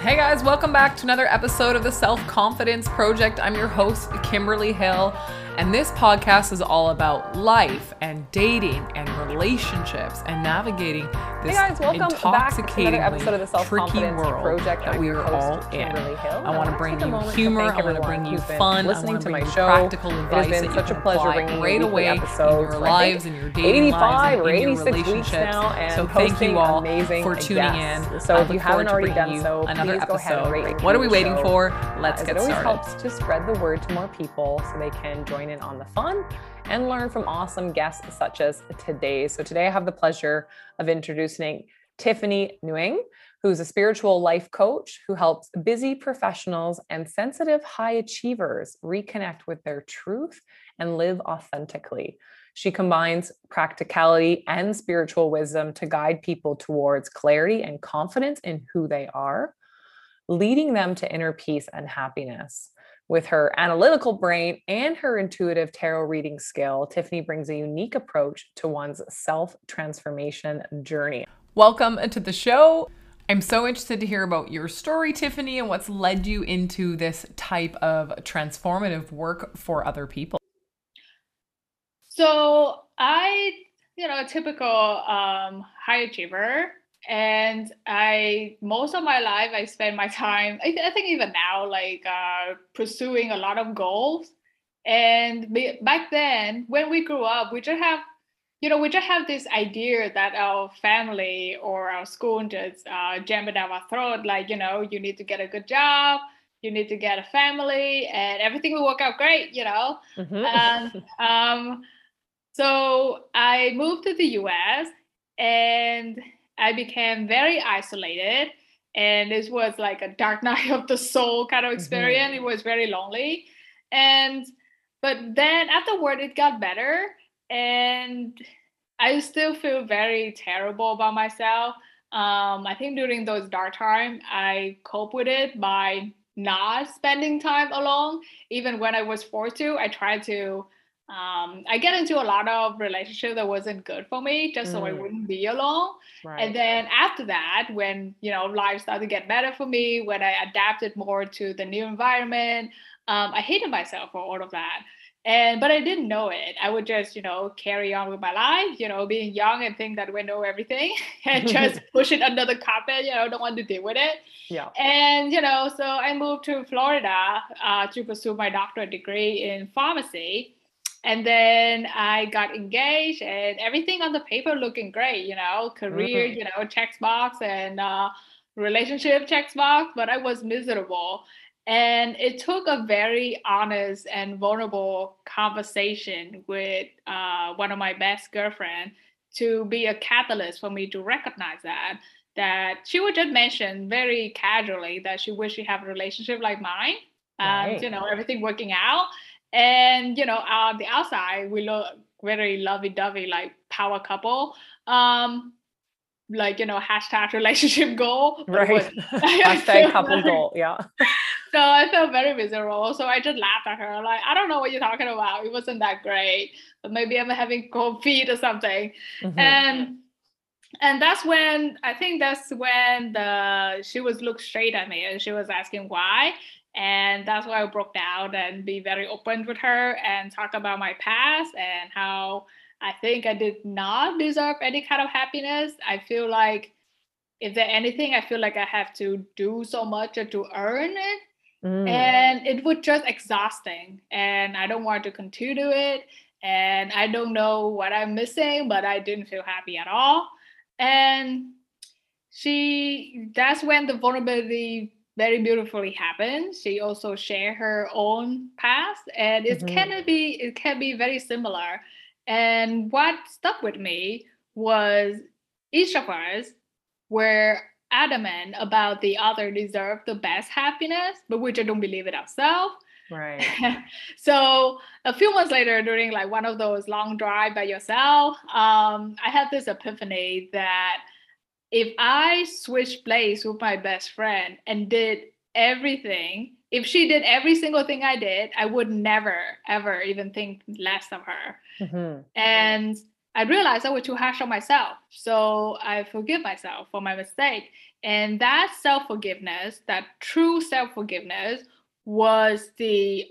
Hey guys, welcome back to another episode of The Self-Confidence Project. I'm your host, Kimberly Hill, and this podcast is all about life and dating and relationships and navigating this intoxicating, tricky world that we are all in. I want to bring you humor, I want to bring you fun, I want to bring you practical advice that you can apply right away in your lives, in your dating lives, and in your relationships. So thank you all for tuning in. So if you haven't already done so, another episode. What are we waiting for? Let's get started. It always helps to spread the word to more people so they can join in on the fun and learn from awesome guests such as today. So today I have the pleasure of introducing Tiffany Nguyen, who's a spiritual life coach who helps busy professionals and sensitive high achievers reconnect with their truth and live authentically. She combines practicality and spiritual wisdom to guide people towards clarity and confidence in who they are, leading them to inner peace and happiness. With her analytical brain and her intuitive tarot reading skill, Tiffany brings a unique approach to one's self-transformation journey. Welcome to the show. I'm so interested to hear about your story, Tiffany, and what's led you into this type of transformative work for other people. So I, a typical high achiever. And most of my life, I spend my time, I think even now, pursuing a lot of goals. And back then, when we grew up, we just have this idea that our family or our school just jammed it down our throat. You need to get a good job, you need to get a family, and everything will work out great, Mm-hmm. So I moved to the US and I became very isolated, and this was like a dark night of the soul kind of experience. Mm-hmm. It was very lonely. But then afterward, it got better, and I still feel very terrible about myself. I think during those dark times, I cope with it by not spending time alone. Even when I was forced to, I tried to I get into a lot of relationships that wasn't good for me just so I wouldn't be alone. Right. And then after that, when, life started to get better for me, when I adapted more to the new environment, I hated myself for all of that. But I didn't know it. I would just, carry on with my life, being young and think that we know everything and just push it under the carpet, don't want to deal with it. Yeah. And, so I moved to Florida to pursue my doctorate degree in pharmacy. And then I got engaged and everything on the paper looking great, career, mm-hmm. Checks box and relationship checks box, but I was miserable. And it took a very honest and vulnerable conversation with one of my best girlfriend to be a catalyst for me to recognize that she would just mention very casually that she wished she had a relationship like mine, right. Everything working out. And, on the outside, we look very lovey-dovey, like power couple, hashtag relationship goal. Right. Hashtag couple goal, yeah. So I felt very miserable. So I just laughed at her, I don't know what you're talking about. It wasn't that great. But maybe I'm having cold feet or something. Mm-hmm. And that's when she was looked straight at me and she was asking why. And that's why I broke down and be very open with her and talk about my past and how I think I did not deserve any kind of happiness. I feel like if there's anything, I feel like I have to do so much to earn it. Mm. And it was just exhausting. And I don't want to continue it. And I don't know what I'm missing, but I didn't feel happy at all. And that's when the vulnerability very beautifully happened. She also shared her own past, and it mm-hmm. can be very similar. And what stuck with me was each of us were adamant about the other deserved the best happiness, but we just don't believe it ourselves. Right. So a few months later, during one of those long drives by yourself, I had this epiphany that if I switched place with my best friend and did everything, if she did every single thing I did, I would never, ever even think less of her. Mm-hmm. And I realized I was too harsh on myself. So I forgive myself for my mistake. And that self-forgiveness, that true self-forgiveness, was the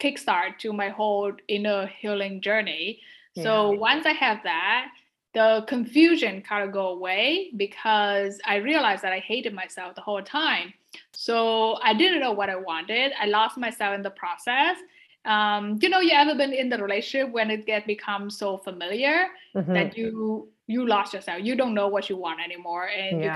kickstart to my whole inner healing journey. Yeah. So once I have that, the confusion kind of go away, because I realized that I hated myself the whole time. So I didn't know what I wanted. I lost myself in the process. You ever been in the relationship when it gets become so familiar mm-hmm. that you lost yourself? You don't know what you want anymore, and you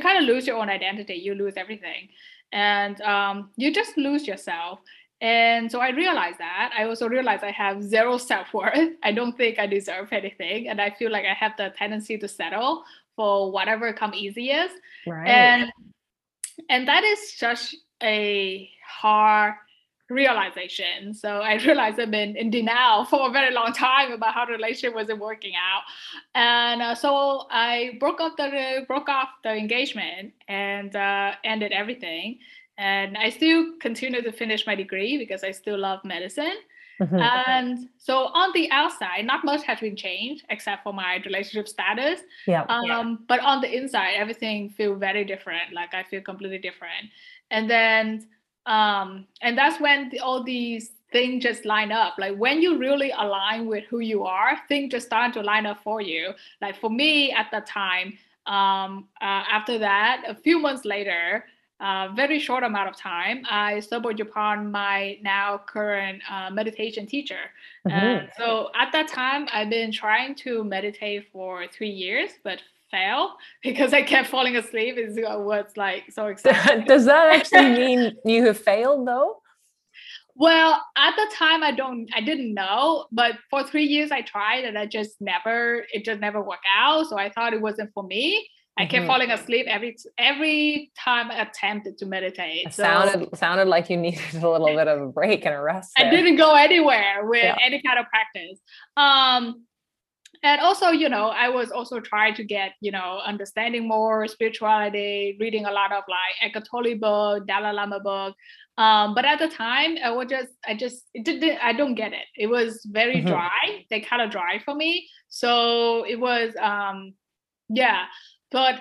kind of lose your own identity. You lose everything, and you just lose yourself. And so I realized that. I also realized I have zero self-worth. I don't think I deserve anything, and I feel like I have the tendency to settle for whatever comes easiest. Right. And that is such a hard realization. So I realized I've been in denial for a very long time about how the relationship wasn't working out. And so I broke off the engagement and ended everything. And I still continue to finish my degree because I still love medicine. Mm-hmm. And so on the outside, not much has been changed except for my relationship status. Yeah. But on the inside, everything feels very different. Like I feel completely different. And then and that's when all these things just line up. Like when you really align with who you are, things just start to line up for you. Like for me at the time, after that, a few months later, very short amount of time, I stumbled upon my now current meditation teacher. Mm-hmm. And so at that time, I've been trying to meditate for 3 years, but fail because I kept falling asleep. It was like so exciting. Does that actually mean you have failed though? Well, at the time I didn't know, but for 3 years I tried and it just never worked out. So I thought it wasn't for me. I kept falling asleep every time I attempted to meditate. It sounded like you needed a little bit of a break and a rest. I didn't go anywhere with any kind of practice. And also, I was also trying to get, understanding more spirituality, reading a lot of like Eckhart Tolle book, Dalai Lama book. But at the time, I don't get it. It was very mm-hmm. dry. They kind of dry for me. So it was, But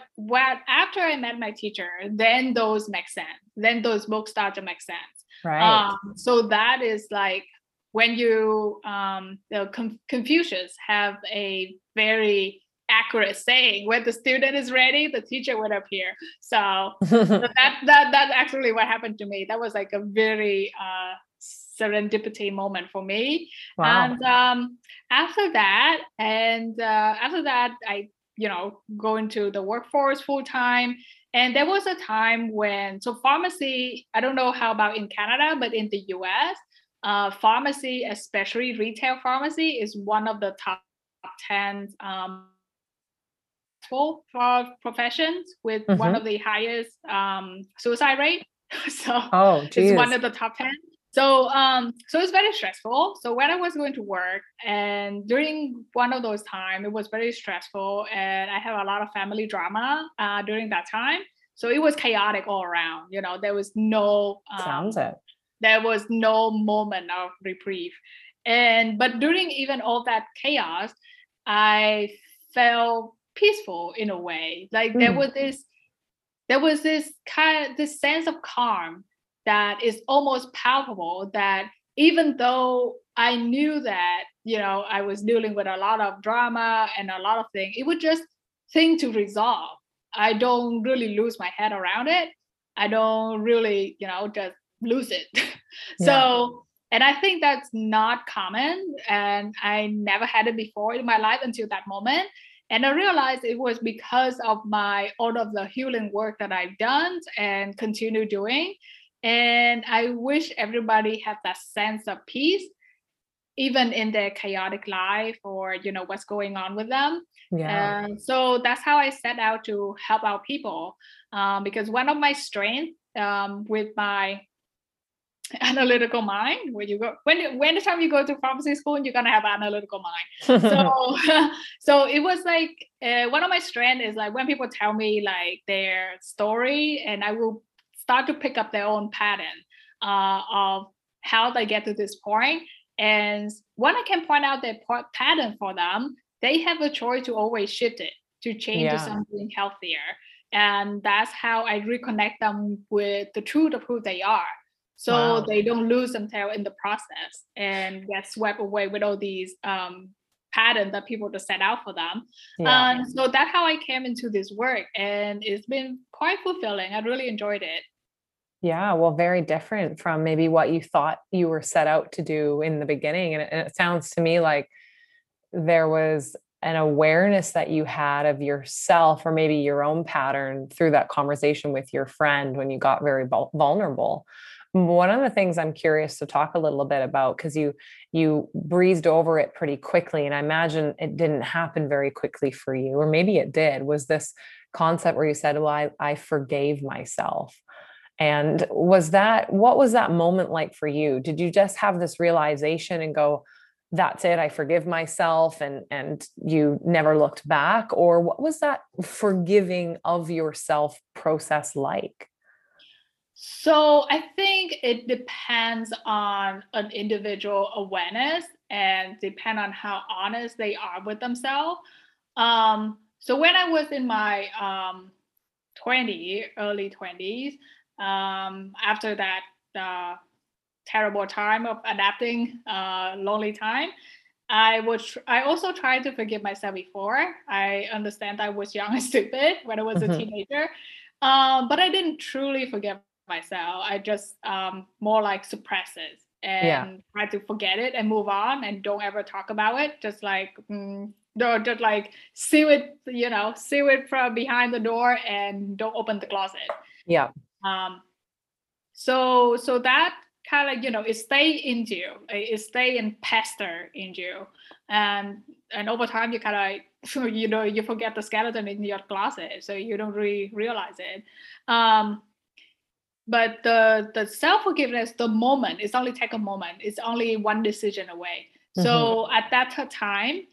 after I met my teacher, then those make sense. Then those books start to make sense. Right. So that is like, when you, Confucius have a very accurate saying, when the student is ready, the teacher would appear. So that's actually what happened to me. That was like a very serendipity moment for me. Wow. And after that, I, go into the workforce full time. And there was a time when, so pharmacy, I don't know how about in Canada, but in the US, pharmacy, especially retail pharmacy, is one of the top 10 professions with mm-hmm. one of the highest suicide rate. So it's one of the top 10. So it's very stressful. So when I was going to work and during one of those times, it was very stressful. And I had a lot of family drama during that time. So it was chaotic all around. There was no... Sounds it. There was no moment of reprieve. But during even all that chaos, I felt peaceful in a way. Like there was this kind of this sense of calm that is almost palpable, that even though I knew that, I was dealing with a lot of drama and a lot of things, it was just thing to resolve. I don't really lose my head around it. I don't really, just lose it. So, and I think that's not common. And I never had it before in my life until that moment. And I realized it was because of all of the healing work that I've done and continue doing. And I wish everybody had that sense of peace, even in their chaotic life or, what's going on with them. Yeah. So that's how I set out to help out people. Because one of my strengths with my analytical mind, when the time you go to pharmacy school, you're gonna have an analytical mind. So it was like one of my strengths is like when people tell me like their story, and I will start to pick up their own pattern of how they get to this point. And when I can point out their pattern for them, they have a choice to always shift it to change to something healthier. And that's how I reconnect them with the truth of who they are. So they don't lose themselves in the process and get swept away with all these patterns that people just set out for them. Yeah. So that's how I came into this work. And it's been quite fulfilling. I really enjoyed it. Yeah, well, very different from maybe what you thought you were set out to do in the beginning. And it sounds to me like there was an awareness that you had of yourself or maybe your own pattern through that conversation with your friend when you got very vulnerable. One of the things I'm curious to talk a little bit about, because you breezed over it pretty quickly, and I imagine it didn't happen very quickly for you, or maybe it did, was this concept where you said, well, I forgave myself. And what was that moment like for you? Did you just have this realization and go, that's it, I forgive myself, and you never looked back? Or what was that forgiving of yourself process like? So I think it depends on an individual awareness and depend on how honest they are with themselves. So when I was in my early 20s, after that terrible time of adapting, lonely time, I also tried to forgive myself before. I understand I was young and stupid when I was a teenager, but I didn't truly forgive myself. I just more like suppress it and try to forget it and move on and don't ever talk about it. Just like seal it, seal it from behind the door and don't open the closet. Yeah. So that kind of, it stay in you, it stay and pester in you. And over time you kind of, you forget the skeleton in your closet, so you don't really realize it. But the self-forgiveness, the moment, it's only take a moment. It's only one decision away. Mm-hmm. So at that time,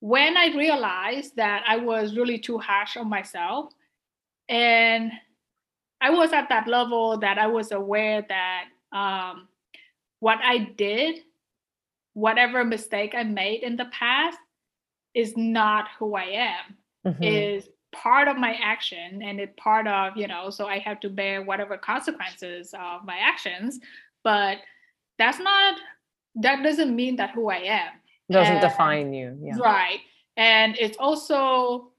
when I realized that I was really too harsh on myself, and I was at that level that I was aware that what I did, whatever mistake I made in the past, is not who I am. Mm-hmm. Is part of my action, and it's part of, so I have to bear whatever consequences of my actions. But that doesn't mean that who I am. Doesn't define you. Yeah. Right. And it's also,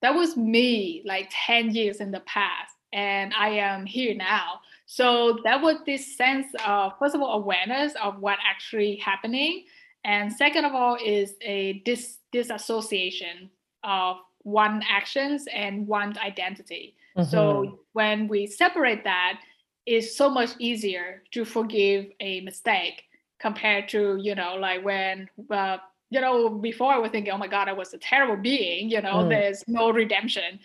that was me like 10 years in the past. And I am here now. So that was this sense of, first of all, awareness of what actually happening. And second of all is a disassociation of one actions and one's identity. Mm-hmm. So when we separate that, it's so much easier to forgive a mistake compared to, like when, before I was thinking, oh my God, I was a terrible being, there's no redemption.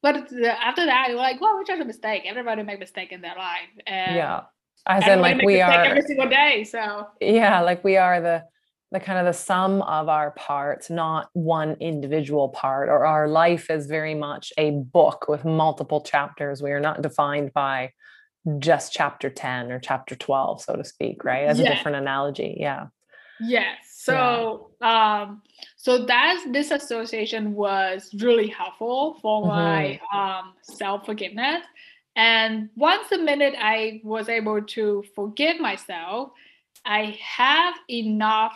But after that, you're like, well, it's just a mistake. Everybody make a mistake in their life. And yeah. As in, like, we are every single day. So yeah, like we are the kind of the sum of our parts, not one individual part, or our life is very much a book with multiple chapters. We are not defined by just chapter 10 or chapter 12, so to speak, right? That's a different analogy. Yeah. Yes. So, so that disassociation was really helpful for my self-forgiveness. And once the minute I was able to forgive myself, I have enough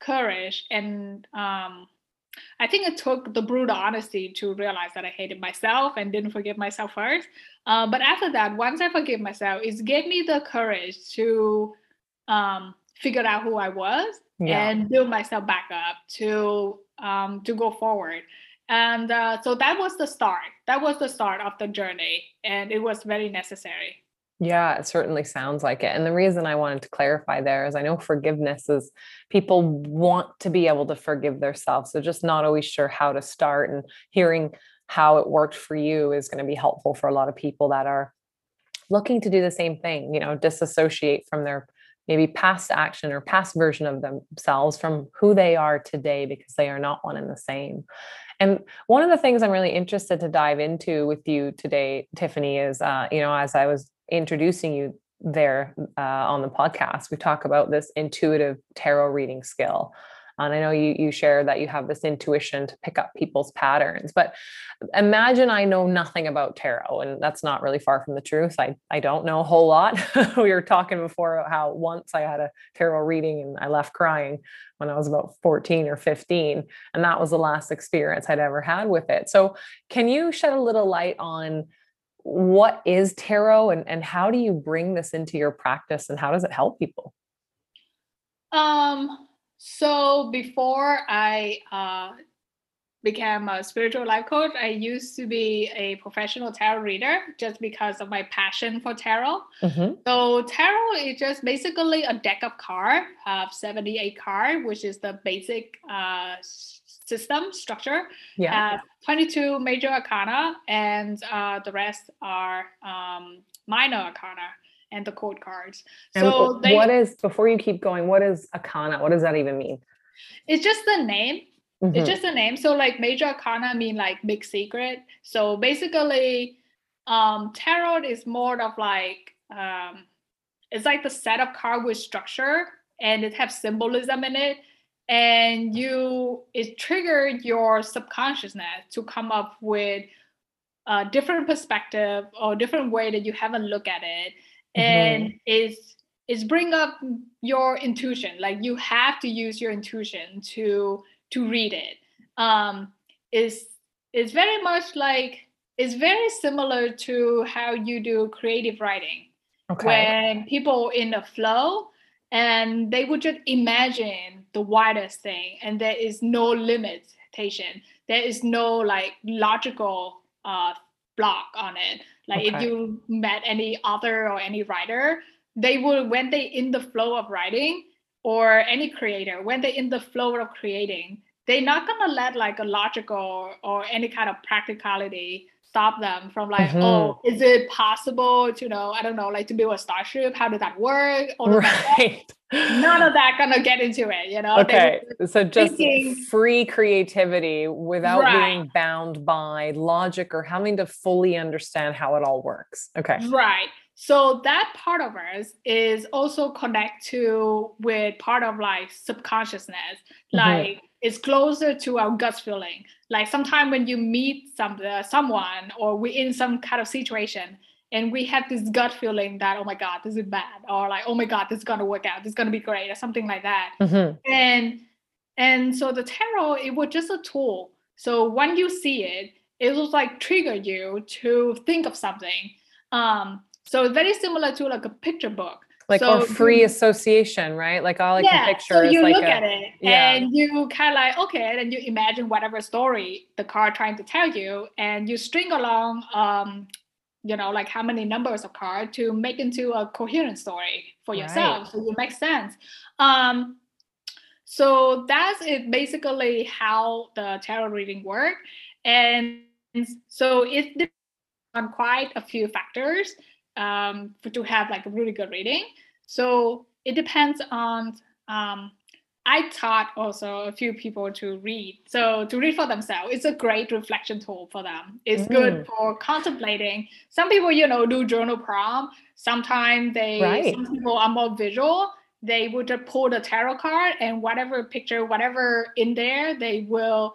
courage. And I think it took the brutal honesty to realize that I hated myself and didn't forgive myself first. But after that, once I forgave myself, it gave me the courage to figure out who I was. Yeah. And build myself back up to go forward. And so that was the start. That was the start of the journey. And it was very necessary. Yeah, it certainly sounds like it. And the reason I wanted to clarify there is I know forgiveness is people want to be able to forgive themselves. So just not always sure how to start, and hearing how it worked for you is going to be helpful for a lot of people that are looking to do the same thing, disassociate from their maybe past action or past version of themselves from who they are today, because they are not one and the same. And one of the things I'm really interested to dive into with you today, Tiffany, is, as I was introducing you there on the podcast, we talk about this intuitive tarot reading skill. And I know you share that you have this intuition to pick up people's patterns, but imagine I know nothing about tarot, and that's not really far from the truth. I don't know a whole lot. We were talking before about how once I had a tarot reading and I left crying when I was about 14 or 15, and that was the last experience I'd ever had with it. So can you shed a little light on what is tarot, and how do you bring this into your practice, and how does it help people? So before I became a spiritual life coach, I used to be a professional tarot reader just because of my passion for tarot. Mm-hmm. So tarot is just basically a deck of cards, 78 cards, which is the basic system structure. Yeah. 22 major arcana, and the rest are minor arcana and the court cards. And so before you keep going, what is arcana? What does that even mean? It's just the name. Mm-hmm. It's just a name. So like major arcana mean like big secret. So basically, tarot is more of like, it's like the set of cards with structure, and it has symbolism in it. And it triggered your subconsciousness to come up with a different perspective or different way that you haven't looked at it. Mm-hmm. And it's bring up your intuition. Like you have to use your intuition to read it. It's very much like, it's very similar to how you do creative writing. Okay. When people in the flow, and they would just imagine the widest thing, and there is no limitation. There is no like logical block on it. Like okay. If you met any author or any writer, they will, when they in the flow of writing, or any creator, when they're in the flow of creating, they're not gonna let like a logical or any kind of practicality stop them from like, mm-hmm. Oh, is it possible to to build a starship? How did that work? All of right. That, none of that gonna get into it, you know? Okay, so just free creativity without being bound by logic or having to fully understand how it all works. Okay. Right. So that part of us is also connect to with part of like subconsciousness, like mm-hmm. It's closer to our gut feeling. Like sometimes when you meet someone or we're in some kind of situation, and we have this gut feeling that, oh my God, this is bad, or like, oh my God, this is gonna work out, this is gonna be great, or something like that. Mm-hmm. And so the tarot, it was just a tool. So when you see it, it was like trigger you to think of something. So very similar to like a picture book. Like so, or free association, right? Like all I can picture so you is like look at it and you kind of like, okay, then you imagine whatever story the card trying to tell you, and you string along, like how many numbers of card to make into a coherent story for yourself. Right. So you make sense. So that's it basically how the tarot reading work. And so it depends on quite a few factors. To have like a really good reading. So it depends on, I taught also a few people to read. So to read for themselves, it's a great reflection tool for them. It's good for contemplating. Some people, do journal prompt. Sometimes some people are more visual. They would just pull the tarot card and whatever picture, whatever in there, they will,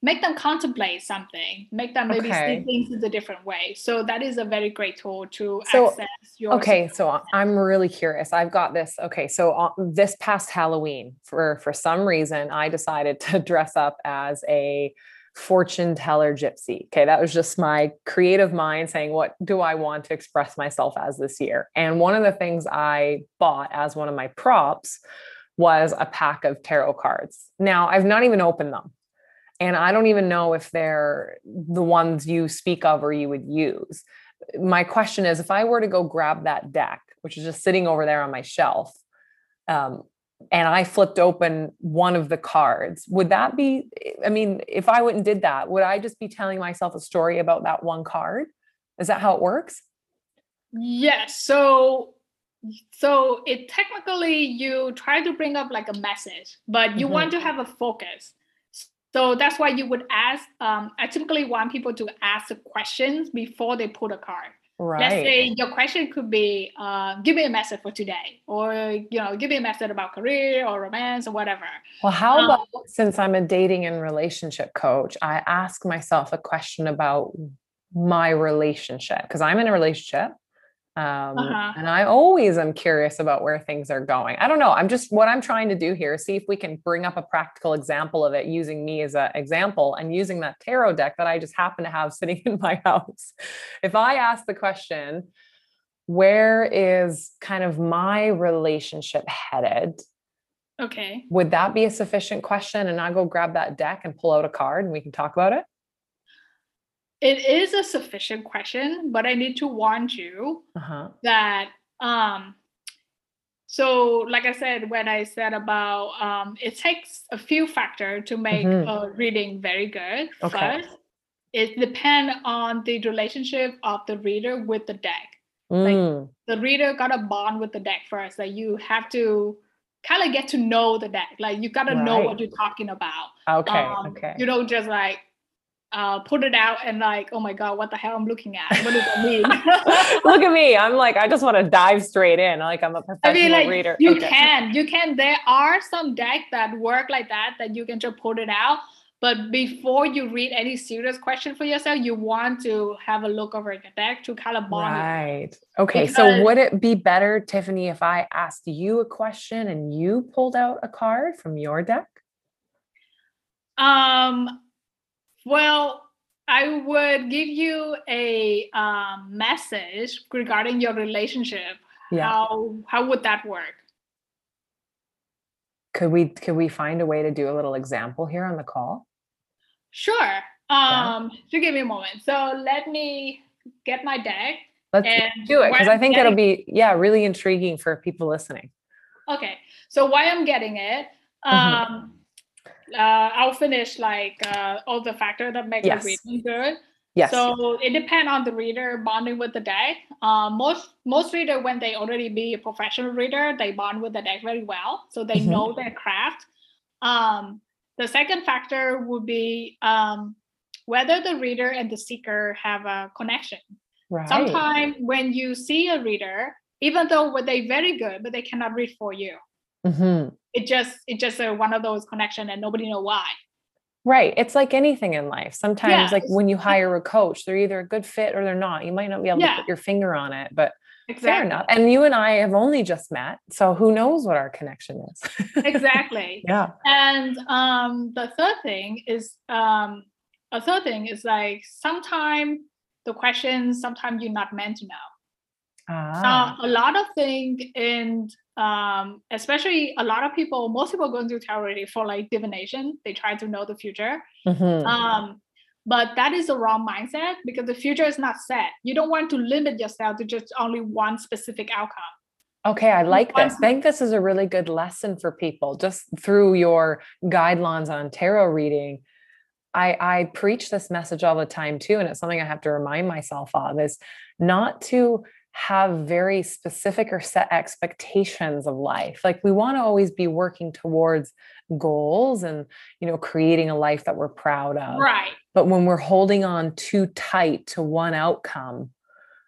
make them contemplate something, make them maybe see things in a different way. So that is a very great tool to access your... Okay, so I'm really curious. I've got this. Okay, so this past Halloween, for some reason, I decided to dress up as a fortune teller gypsy. Okay, that was just my creative mind saying, what do I want to express myself as this year? And one of the things I bought as one of my props was a pack of tarot cards. Now, I've not even opened them. And I don't even know if they're the ones you speak of or you would use. My question is, if I were to go grab that deck, which is just sitting over there on my shelf, and I flipped open one of the cards, would that be, I mean, if I went and did that, would I just be telling myself a story about that one card? Is that how it works? Yes. So it technically, you try to bring up like a message, but you want to have a focus. So that's why you would ask, I typically want people to ask the questions before they pull the card. Right. Let's say your question could be, give me a message for today, or, you know, give me a message about career or romance or whatever. Well, how about, since I'm a dating and relationship coach, I ask myself a question about my relationship, because I'm in a relationship. And I always am curious about where things are going. I don't know. What I'm trying to do here is see if we can bring up a practical example of it, using me as an example and using that tarot deck that I just happen to have sitting in my house. If I ask the question, where is kind of my relationship headed? Okay. Would that be a sufficient question? And I'll go grab that deck and pull out a card and we can talk about it. It is a sufficient question, but I need to warn you that, so like I said, when I said about, it takes a few factors to make a reading very good. Okay. First, it depends on the relationship of the reader with the deck. Like the reader got a bond with the deck first, that you have to kind of get to know the deck. Like you got to know what you're talking about. Okay. You don't just like, put it out and like, oh my God, what the hell I'm looking at? What does that mean? Look at me. I'm like, I just want to dive straight in. Like I'm a professional reader. You can. There are some decks that work like that you can just put it out. But before you read any serious question for yourself, you want to have a look over the deck to kind of bond. Right. Okay. So would it be better, Tiffany, if I asked you a question and you pulled out a card from your deck? Well, I would give you a message regarding your relationship. Yeah. How would that work? Could we find a way to do a little example here on the call? Sure. So give me a moment. So let me get my deck. Let's do it, because I think it'll be really intriguing for people listening. Okay. So while I'm getting it, I'll finish all the factors that make the reading good. Yes. So it depends on the reader bonding with the deck. Most readers, when they already be a professional reader, they bond with the deck very well. So they know their craft. The second factor would be whether the reader and the seeker have a connection. Right. Sometimes when you see a reader, even though they're very good, but they cannot read for you. It's just one of those connections and nobody know why. Right. It's like anything in life. Sometimes like when you hire a coach, they're either a good fit or they're not. You might not be able to put your finger on it, but fair enough. And you and I have only just met, so who knows what our connection is. Exactly. Yeah. And, the third thing is like, sometimes you're not meant to know. A lot of things in, especially a lot of people, most people going through tarot reading for like divination, they try to know the future. But that is the wrong mindset, because the future is not set. You don't want to limit yourself to just only one specific outcome. Okay. I like this. I think this is a really good lesson for people. Just through your guidelines on tarot reading, I preach this message all the time too. And it's something I have to remind myself of, is not to have very specific or set expectations of life. Like we want to always be working towards goals and, creating a life that we're proud of. Right. But when we're holding on too tight to one outcome,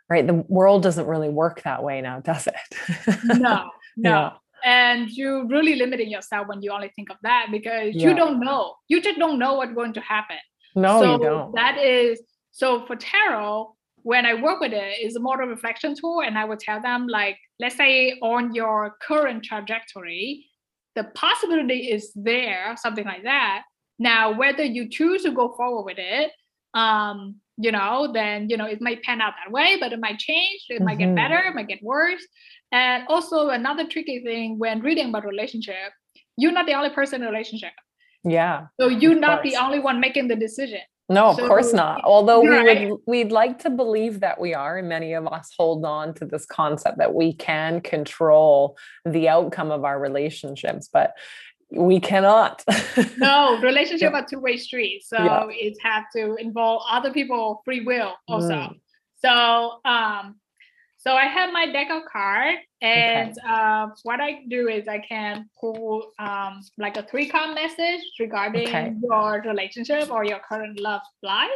right, the world doesn't really work that way now, does it? No. Yeah. And you're really limiting yourself when you only think of that, because you don't know. You just don't know what's going to happen. No, you don't. So for tarot, when I work with it, it's more of a reflection tool, and I would tell them, like, let's say on your current trajectory, the possibility is there, something like that. Now, whether you choose to go forward with it, then, it might pan out that way, but it might change, it might get better, it might get worse. And also another tricky thing when reading about relationship, you're not the only person in a relationship. Yeah. So you're not the only one making the decision. No, of course not. Although we'd like to believe that we are, and many of us hold on to this concept that we can control the outcome of our relationships, but we cannot. No, relationships are two-way streets. So it has to involve other people's free will also. So I have my deck of cards, and what I do is I can pull a 3-card message regarding your relationship or your current love life.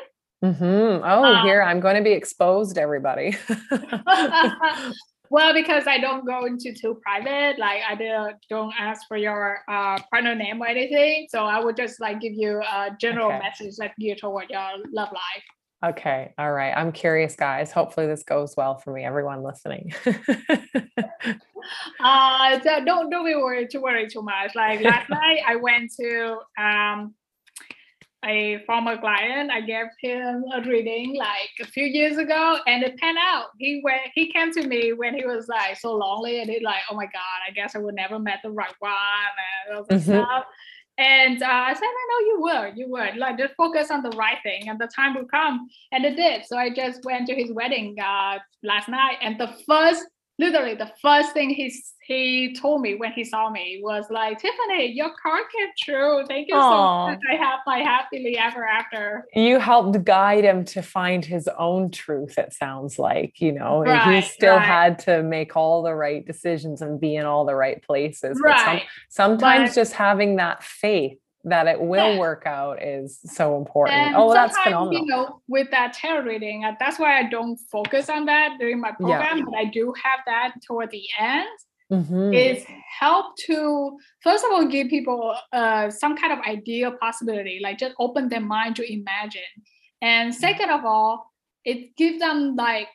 Mm-hmm. Oh, here, I'm going to be exposed, everybody. Well, because I don't go into too private, like I don't ask for your partner name or anything. So I would just like give you a general message like geared toward your love life. Okay. All right. I'm curious, guys. Hopefully this goes well for me, everyone listening. So don't be worried too much. Like last night I went to a former client. I gave him a reading like a few years ago and it panned out. He came to me when he was like so lonely and he's like, oh my God, I guess I would never met the right one and all that stuff. And I said, I know you would like just focus on the right thing and the time will come. And it did. So I just went to his wedding last night. And the first thing he told me when he saw me was like, Tiffany, your card came true. Thank you so much. I have my happily ever after. You helped guide him to find his own truth. It sounds like, right, he still had to make all the right decisions and be in all the right places. Right. But sometimes just having that faith that it will work out is so important. And that's phenomenal. With that tarot reading, that's why I don't focus on that during my program, but I do have that toward the end. Mm-hmm. Is help to, first of all, give people some kind of idea of possibility, like just open their mind to imagine. And second of all, it gives them like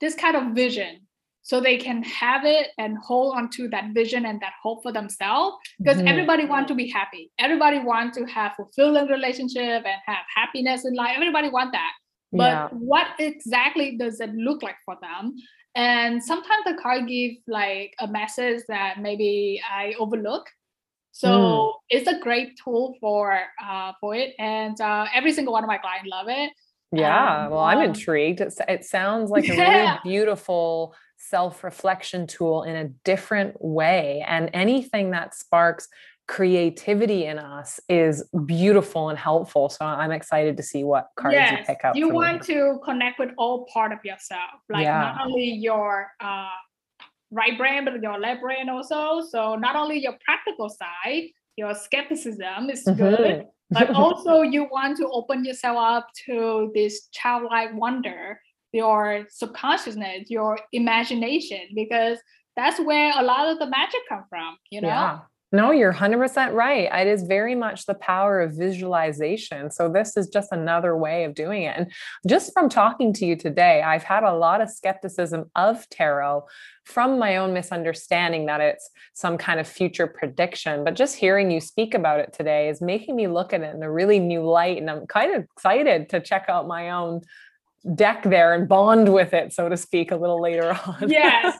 this kind of vision, so they can have it and hold on to that vision and that hope for themselves, because everybody wants to be happy. Everybody wants to have fulfilling relationship and have happiness in life. Everybody wants that. But what exactly does it look like for them? And sometimes the card gives like a message that maybe I overlook. So it's a great tool for it. And every single one of my clients love it. Yeah. Well, I'm intrigued. It sounds like a really beautiful self-reflection tool in a different way. And anything that sparks creativity in us is beautiful and helpful. So I'm excited to see what cards you pick up. You want to connect with all part of yourself, like not only your right brain, but your left brain also. So not only your practical side, your skepticism is good, but also you want to open yourself up to this childlike wonder, your subconsciousness, your imagination, because that's where a lot of the magic comes from, Yeah. No, you're 100% right. It is very much the power of visualization. So this is just another way of doing it. And just from talking to you today, I've had a lot of skepticism of tarot from my own misunderstanding that it's some kind of future prediction. But just hearing you speak about it today is making me look at it in a really new light. And I'm kind of excited to check out my own deck there and bond with it, so to speak, a little later on. Yes.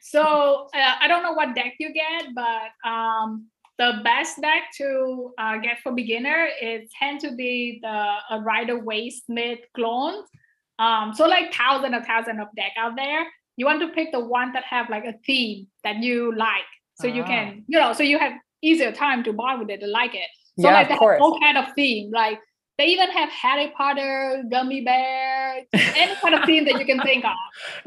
So I don't know what deck you get, but the best deck to get for beginner is tend to be the Rider-Waite-Smith clone. So like thousands and thousands of deck out there. You want to pick the one that have like a theme that you like, so you can, so you have easier time to bond with it and like it. So like they have all kind of theme, like they even have Harry Potter, gummy bear, any kind of theme that you can think of.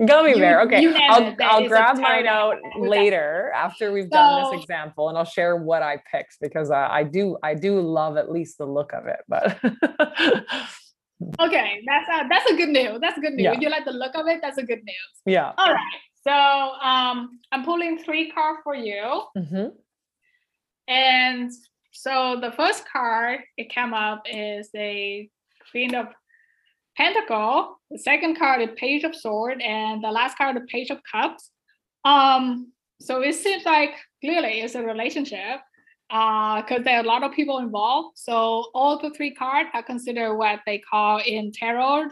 Gummy bear. Okay. I'll grab mine out later after we've done this example, and I'll share what I picked, because I do love at least the look of it, but. Okay. That's a good news. That's good news. Yeah. If you like the look of it, that's a good news. Yeah. All right. So, I'm pulling three cards for you. Mm-hmm. And so the first card it came up is the Queen of Pentacles. The second card is Page of Swords, and the last card is Page of Cups. So it seems like clearly it's a relationship, because there are a lot of people involved. So all the three cards are considered what they call in tarot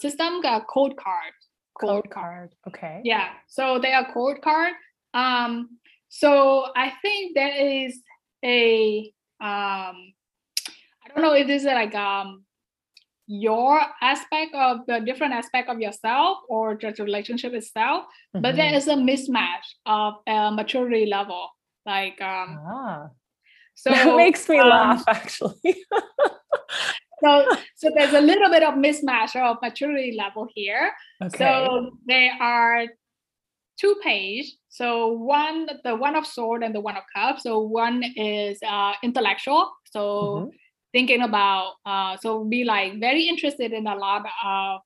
system a code card. Code card. Okay. Yeah. So they are code card. So I think there is a I don't know if this is like your aspect of the different aspect of yourself or just the relationship itself, but there is a mismatch of maturity level, like so that makes me laugh actually. so there's a little bit of mismatch of maturity level here. Okay. So they are two page. So one, the one of sword and the one of cups. So one is intellectual. So thinking about, so be like very interested in a lot of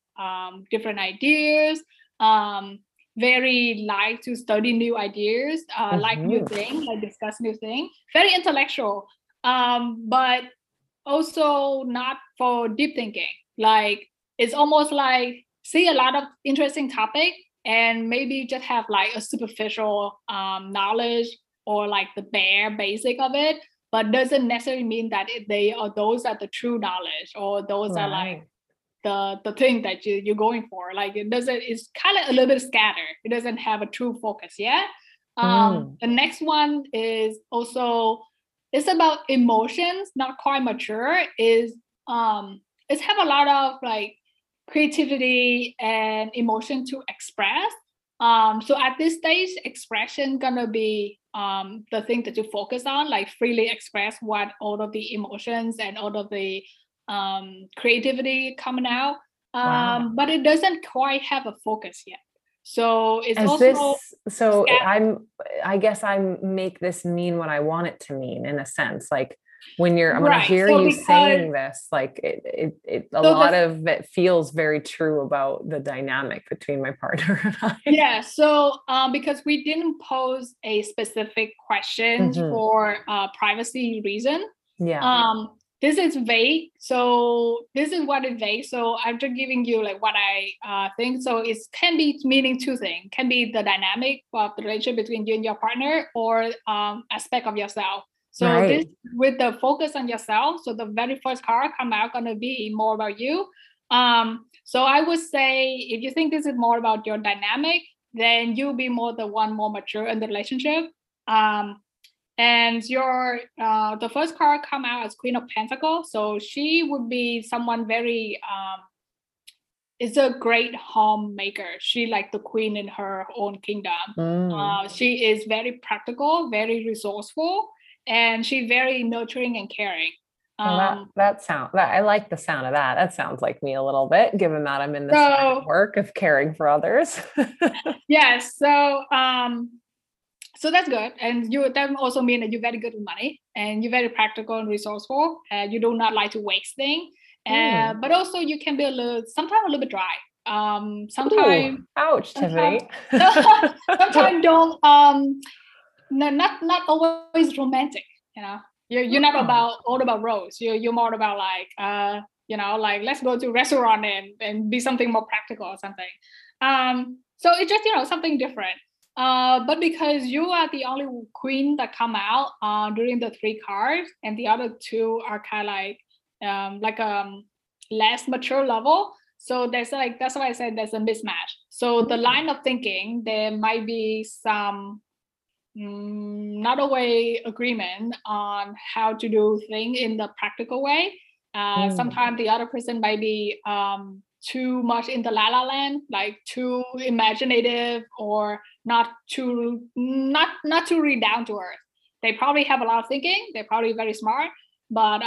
different ideas, very like to study new ideas, like new things, like discuss new things, very intellectual, but also not for deep thinking. Like it's almost like see a lot of interesting topic and maybe just have like a superficial knowledge or like the bare basic of it, but doesn't necessarily mean that they are those are the true knowledge or those are like the thing that you're going for. Like it doesn't, it's kind of a little bit scattered. It doesn't have a true focus yet. The next one is also, it's about emotions, not quite mature, is it's have a lot of like creativity and emotion to express. So at this stage, expression gonna be the thing that you focus on, like freely express what all of the emotions and all of the creativity coming out. But it doesn't quite have a focus yet. So it's I guess I make this mean what I want it to mean in a sense. Like when you're, I'm going to hear you saying this, like a lot of it feels very true about the dynamic between my partner and I. Yeah. So, because we didn't pose a specific question for privacy reason. Yeah. This is vague. So this is what it vague. So I'm just giving you like what I think. So it can be meaning two things. Can be the dynamic of the relationship between you and your partner or aspect of yourself. So this with the focus on yourself. So the very first card come out gonna be more about you. So I would say if you think this is more about your dynamic, then you'll be more the one more mature in the relationship. And your the first card come out as Queen of Pentacles. So she would be someone very, is a great homemaker. She like the queen in her own kingdom. She is very practical, very resourceful, and she very nurturing and caring. I like the sound of that. That sounds like me a little bit, given that I'm in this line of work of caring for others. Yes. So that's good. And that also means that you're very good with money and you're very practical and resourceful. And you do not like to waste things. But also you can be sometimes a little bit dry. Sometimes. Ouch, Tiffany. Sometimes don't, not always romantic, you know, you're not all about roads. You're more about like, you know, like let's go to a restaurant and be something more practical or something. So it's just, you know, something different. But because you are the only queen that come out during the three cards, and the other two are kind of like less mature level, so there's like that's why I said there's a mismatch. So the line of thinking there might be some not always agreement on how to do things in the practical way. Sometimes the other person might be too much in the la-la land, like too imaginative or not too really down to earth. They probably have a lot of thinking. They're probably very smart, but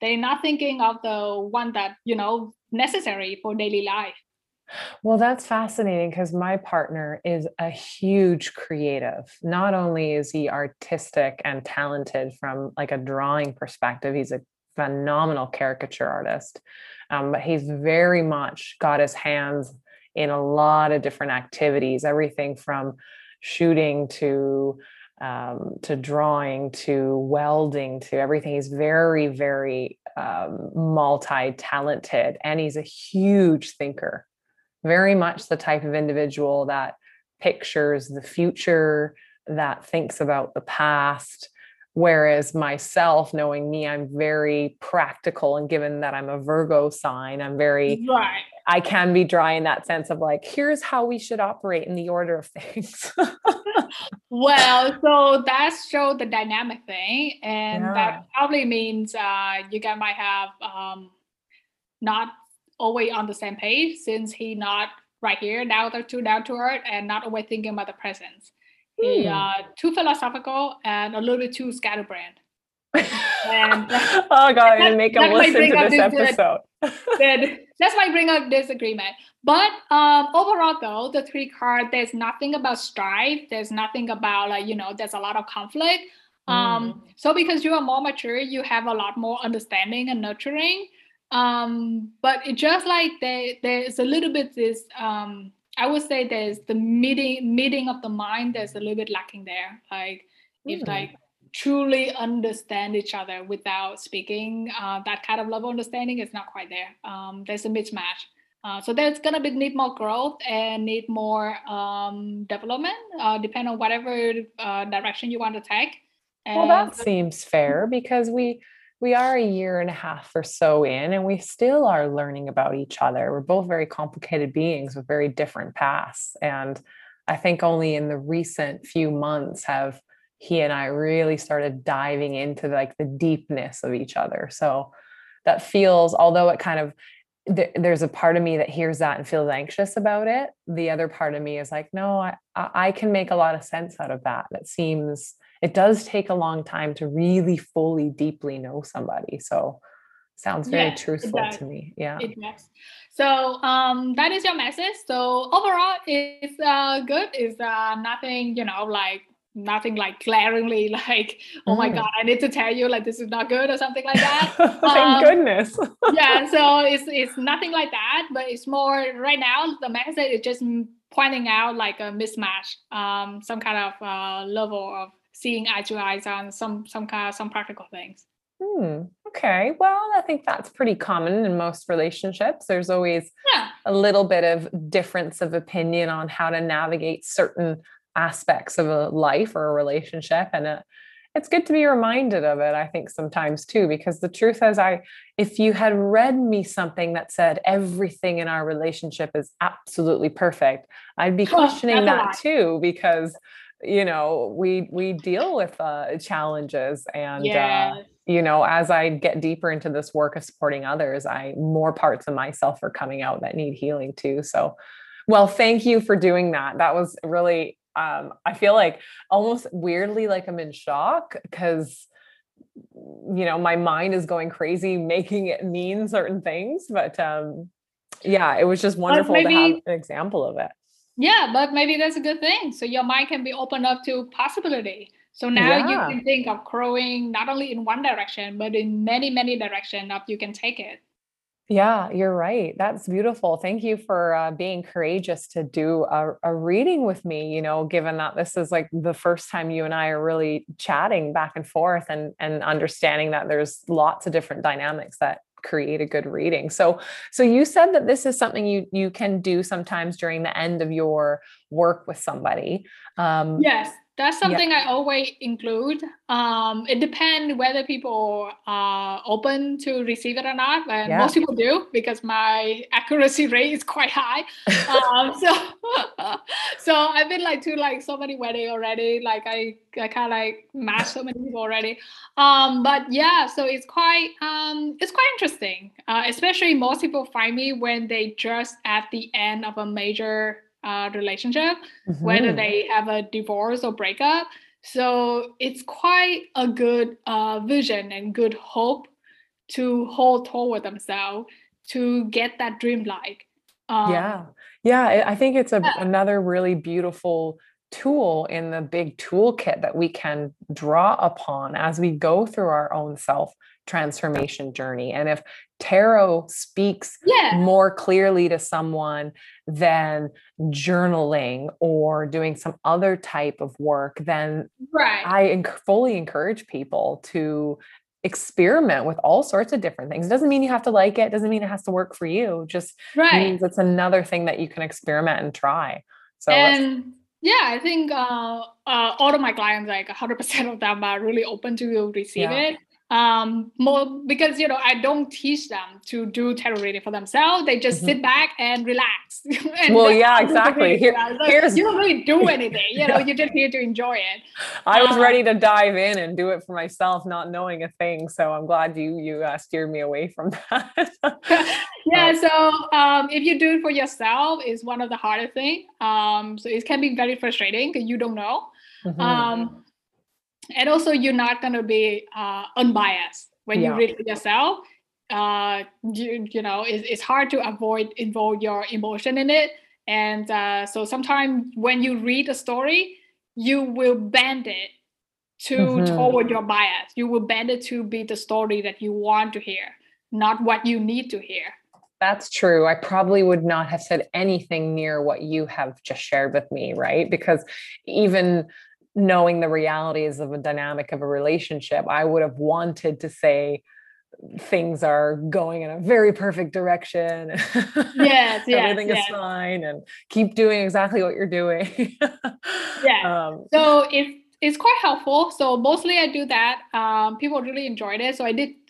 they're not thinking of the one that, you know, necessary for daily life. Well, that's fascinating because my partner is a huge creative. Not only is he artistic and talented from like a drawing perspective, he's a phenomenal caricature artist. But he's very much got his hands in a lot of different activities, everything from shooting to drawing, to welding, to everything. He's very, very multi-talented, and he's a huge thinker, very much the type of individual that pictures the future, that thinks about the past. Whereas myself, knowing me, I'm very practical, and given that I'm a Virgo sign, I'm very, I can be dry in that sense of like, here's how we should operate in the order of things. Well, so that showed the dynamic thing. And that probably means you guys might have not always on the same page, since he not right here, now they're too down to earth and not always thinking about the presence. He, too philosophical and a little bit too scatterbrained. And oh God, I'm going to make him listen to this episode. That's why I bring up disagreement. But overall though, the three cards, there's nothing about strife. There's nothing about like, you know, there's a lot of conflict. So because you are more mature, you have a lot more understanding and nurturing. But it just like there's a little bit this, I would say there's the meeting of the mind. There's a little bit lacking there. Like if like truly understand each other without speaking, that kind of level of understanding is not quite there. There's a mismatch. So there's going to be need more growth and need more development, depend on whatever direction you want to take. And well, that seems fair because we are a year and a half or so in, and we still are learning about each other. We're both very complicated beings with very different paths. And I think only in the recent few months have he and I really started diving into like the deepness of each other. So that feels, although it kind of, there's a part of me that hears that and feels anxious about it. The other part of me is like, no, I can make a lot of sense out of that. That seems, it does take a long time to really fully, deeply know somebody. So sounds very truthful to me. Yeah. So that is your message. So overall it's good. It's nothing, you know, like nothing like glaringly like, oh my God, I need to tell you like this is not good or something like that. Thank goodness. Yeah, so it's nothing like that, but it's more right now the message is just pointing out like a mismatch, some kind of level of seeing eye to eyes on some practical things. Okay, well, I think that's pretty common in most relationships. There's always a little bit of difference of opinion on how to navigate certain aspects of a life or a relationship. And it's good to be reminded of it, I think, sometimes too, because the truth is if you had read me something that said everything in our relationship is absolutely perfect, I'd be questioning that too, because, you know, we deal with challenges and, you know, as I get deeper into this work of supporting others, more parts of myself are coming out that need healing too. So, well, thank you for doing that. That was really, I feel like almost weirdly, like I'm in shock because, you know, my mind is going crazy, making it mean certain things, but, yeah, it was just wonderful to have an example of it. Yeah. But maybe that's a good thing. So your mind can be opened up to possibility. So now you can think of growing not only in one direction, but in many, many directions up you can take it. Yeah, you're right. That's beautiful. Thank you for being courageous to do a reading with me, you know, given that this is like the first time you and I are really chatting back and forth and understanding that there's lots of different dynamics that create a good reading. So you said that this is something you can do sometimes during the end of your work with somebody. Yes. That's something I always include. It depends whether people are open to receive it or not. And most people do because my accuracy rate is quite high. So I've been like to like so many weddings already. Like I kind of like matched so many people already. But yeah, so it's quite interesting. Especially most people find me when they just at the end of a major relationship, whether they have a divorce or breakup. So it's quite a good vision and good hope to hold toward themselves to get that dream like. I think it's another really beautiful tool in the big toolkit that we can draw upon as we go through our own self transformation journey. And if tarot speaks more clearly to someone than journaling or doing some other type of work, then I fully encourage people to experiment with all sorts of different things. It doesn't mean you have to like it. It doesn't mean it has to work for you. It just means it's another thing that you can experiment and try. So I think all of my clients, like 100% of them are really open to receive it. More because, you know, I don't teach them to do tarot reading for themselves. They just sit back and relax. And exactly. You don't really do anything, you know, you're just here to enjoy it. I was ready to dive in and do it for myself, not knowing a thing. So I'm glad you steered me away from that. So, if you do it for yourself is one of the hardest things. So it can be very frustrating because you don't know. And also, you're not going to be unbiased when you read it yourself. You know, it's hard to avoid involve your emotion in it. And so sometimes when you read a story, you will bend it to toward your bias. You will bend it to be the story that you want to hear, not what you need to hear. That's true. I probably would not have said anything near what you have just shared with me, right? Because even knowing the realities of a dynamic of a relationship, I would have wanted to say things are going in a very perfect direction. Yes, Everything is fine and keep doing exactly what you're doing. Yeah. So it's quite helpful. So mostly I do that. People really enjoyed it. So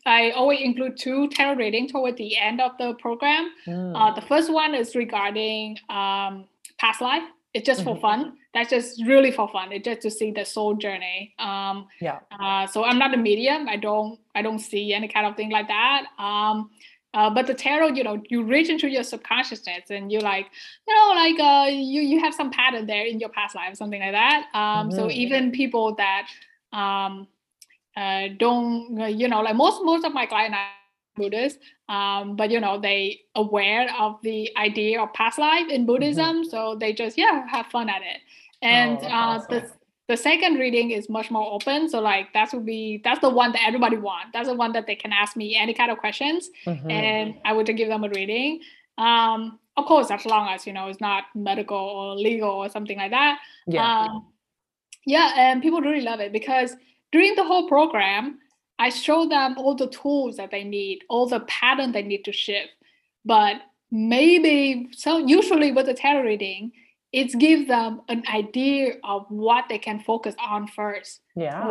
I always include 2 tarot readings toward the end of the program. The first one is regarding past life. It's just for fun. That's just really for fun. It's just to see the soul journey. So I'm not a medium. I don't see any kind of thing like that. But the tarot, you reach into your subconsciousness and you're like, you have some pattern there in your past life, something like that. So even people that most of my clients are Buddhists, but they aware of the idea of past life in Buddhism, so they just have fun at it. And awesome. The second reading is much more open, so like that's the one that everybody wants. That's the one that they can ask me any kind of questions, and I would give them a reading. Of course, as long as it's not medical or legal or something like that. And people really love it because during the whole program, I show them all the tools that they need, all the pattern they need to shift. But usually with the tarot reading, it gives them an idea of what they can focus on first. Yeah.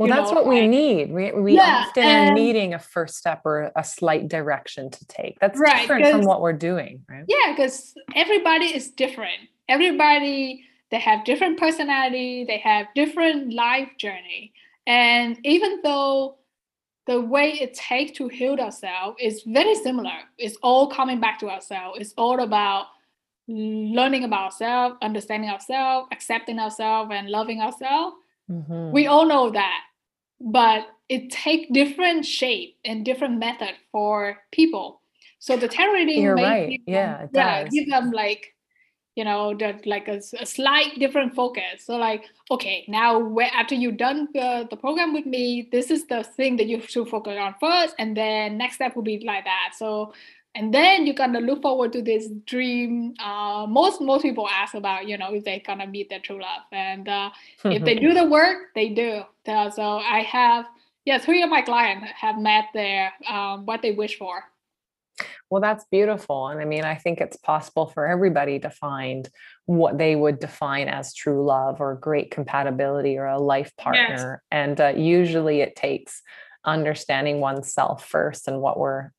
That's what we need. We often are needing a first step or a slight direction to take. That's different from what we're doing, right? Yeah, because everybody is different. Everybody, they have different personality. They have different life journey. And even though the way it takes to heal ourselves is very similar, it's all coming back to ourselves. It's all about learning about ourselves, understanding ourselves, accepting ourselves, and loving ourselves. We all know that, but it takes different shape and different method for people. So the tarot reading give them a slight different focus. So after you've done the program with me, this is the thing that you should focus on first, and then next step will be like that. So, and then you're gonna look forward to this dream. Most people ask about, if they're gonna meet their true love, and if they do the work, they do. So I have 3 of my clients have met their what they wish for. Well, that's beautiful. And I mean, I think it's possible for everybody to find what they would define as true love or great compatibility or a life partner. Yes. And usually it takes understanding oneself first and what we're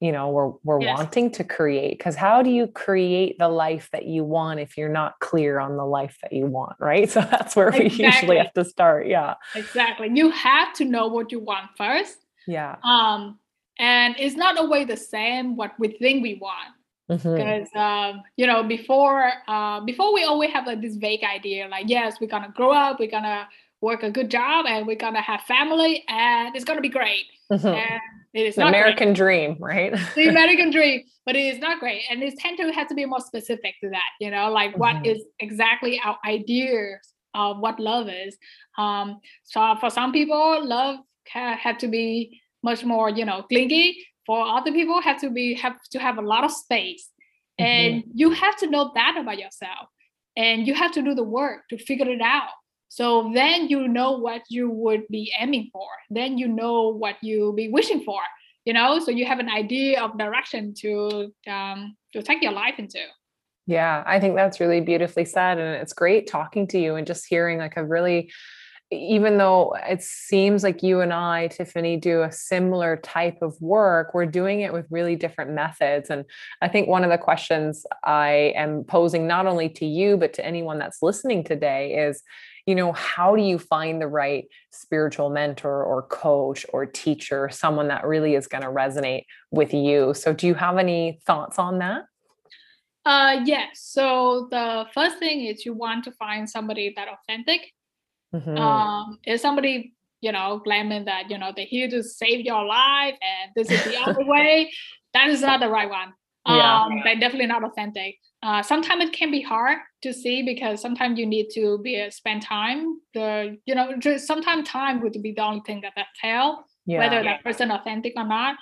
wanting to create. Because how do you create the life that you want if you're not clear on the life that you want, right? So that's where we usually have to start. Yeah, exactly. You have to know what you want first. Yeah. And it's not always the same what we think we want, because before we always have this vague idea, we're gonna grow up, we're gonna work a good job, and we're gonna have family, and it's gonna be great. And it is the American dream, right? The American dream, but it is not great, and it has to be more specific to that. What is exactly our idea of what love is? So for some people, love had to be much more, clingy. For other people, have to have a lot of space, and you have to know that about yourself, and you have to do the work to figure it out. So then you know what you would be aiming for. Then you know what you be wishing for. So you have an idea of direction to take your life into. Yeah, I think that's really beautifully said, and it's great talking to you and just hearing even though it seems like you and I, Tiffany, do a similar type of work, we're doing it with really different methods. And I think one of the questions I am posing not only to you, but to anyone that's listening today is, how do you find the right spiritual mentor or coach or teacher, someone that really is going to resonate with you? So do you have any thoughts on that? Yes. So the first thing is you want to find somebody that's authentic. If somebody, claiming that, they're here to save your life and this is the other way, that is not the right one. They're definitely not authentic. Sometimes it can be hard to see, because sometimes you need to spend time. Sometimes time would be the only thing that tell whether that person authentic or not.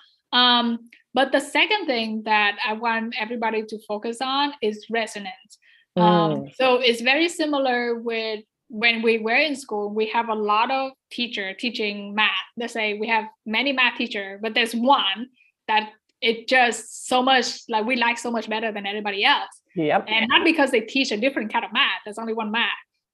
But the second thing that I want everybody to focus on is resonance. So it's very similar with when we were in school. We have a lot of teacher teaching math. Let's say we have many math teacher, but there's one that it just so much like we like so much better than everybody else. Yep. And not because they teach a different kind of math. There's only one math,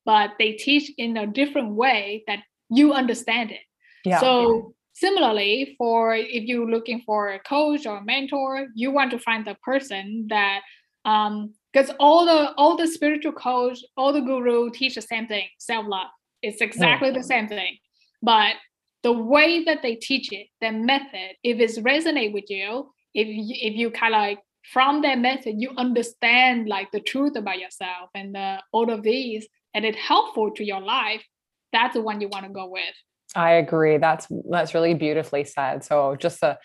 but they teach in a different way that you understand it. Yeah. So similarly, for if you're looking for a coach or a mentor, you want to find the person that, because all the spiritual coach, all the guru teach the same thing, self-love. It's exactly the same thing. But the way that they teach it, their method, if it's resonate with you, if you kind of like from their method, you understand like the truth about yourself and all of these, and it's helpful to your life, that's the one you want to go with. I agree. That's really beautifully said. So just a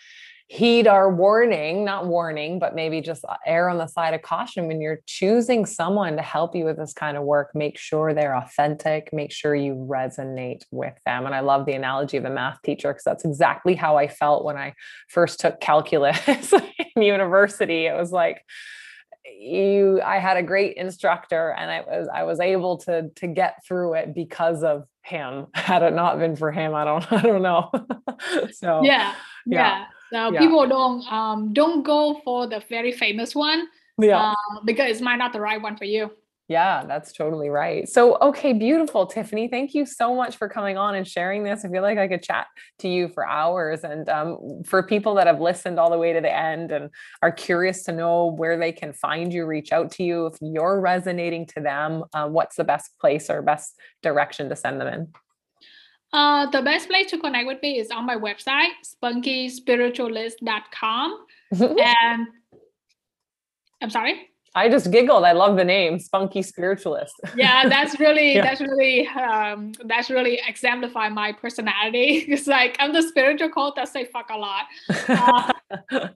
heed our warning, not warning, but maybe just err on the side of caution when you're choosing someone to help you with this kind of work. Make sure they're authentic, make sure you resonate with them. And I love the analogy of a math teacher, because that's exactly how I felt when I first took calculus in university. It was like, I had a great instructor, and I was able to get through it because of him. Had it not been for him, I don't know. So yeah. So people don't go for the very famous one, because it's might not the right one for you. Yeah, that's totally right. So, okay, beautiful, Tiffany. Thank you so much for coming on and sharing this. I feel like I could chat to you for hours. And for people that have listened all the way to the end and are curious to know where they can find you, reach out to you, if you're resonating to them, what's the best place or best direction to send them in? The best place to connect with me is on my website, spunkyspiritualist.com. And I'm sorry? I just giggled. I love the name, Spunky Spiritualist. Yeah, that's really exemplify my personality. It's like I'm the spiritual cult that say fuck a lot. So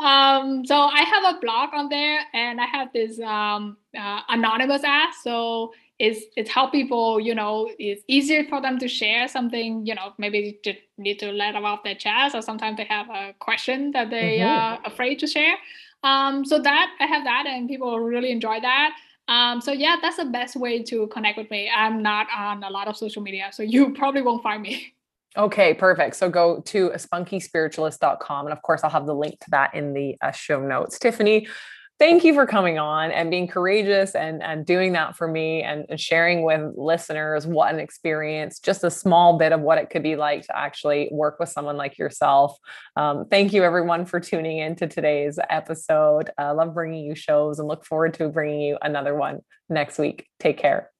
I have a blog on there, and I have this anonymous app. So it's how people, it's easier for them to share something. Maybe they need to let them off their chest, or sometimes they have a question that they are afraid to share. So that I have that, and people really enjoy that. So yeah, that's the best way to connect with me. I'm not on a lot of social media, so you probably won't find me. Okay, perfect. So go to spunkyspiritualist.com. And of course, I'll have the link to that in the show notes. Tiffany, thank you for coming on and being courageous and doing that for me, and sharing with listeners what an experience, just a small bit of what it could be like to actually work with someone like yourself. Thank you everyone for tuning in to today's episode. I love bringing you shows and look forward to bringing you another one next week. Take care.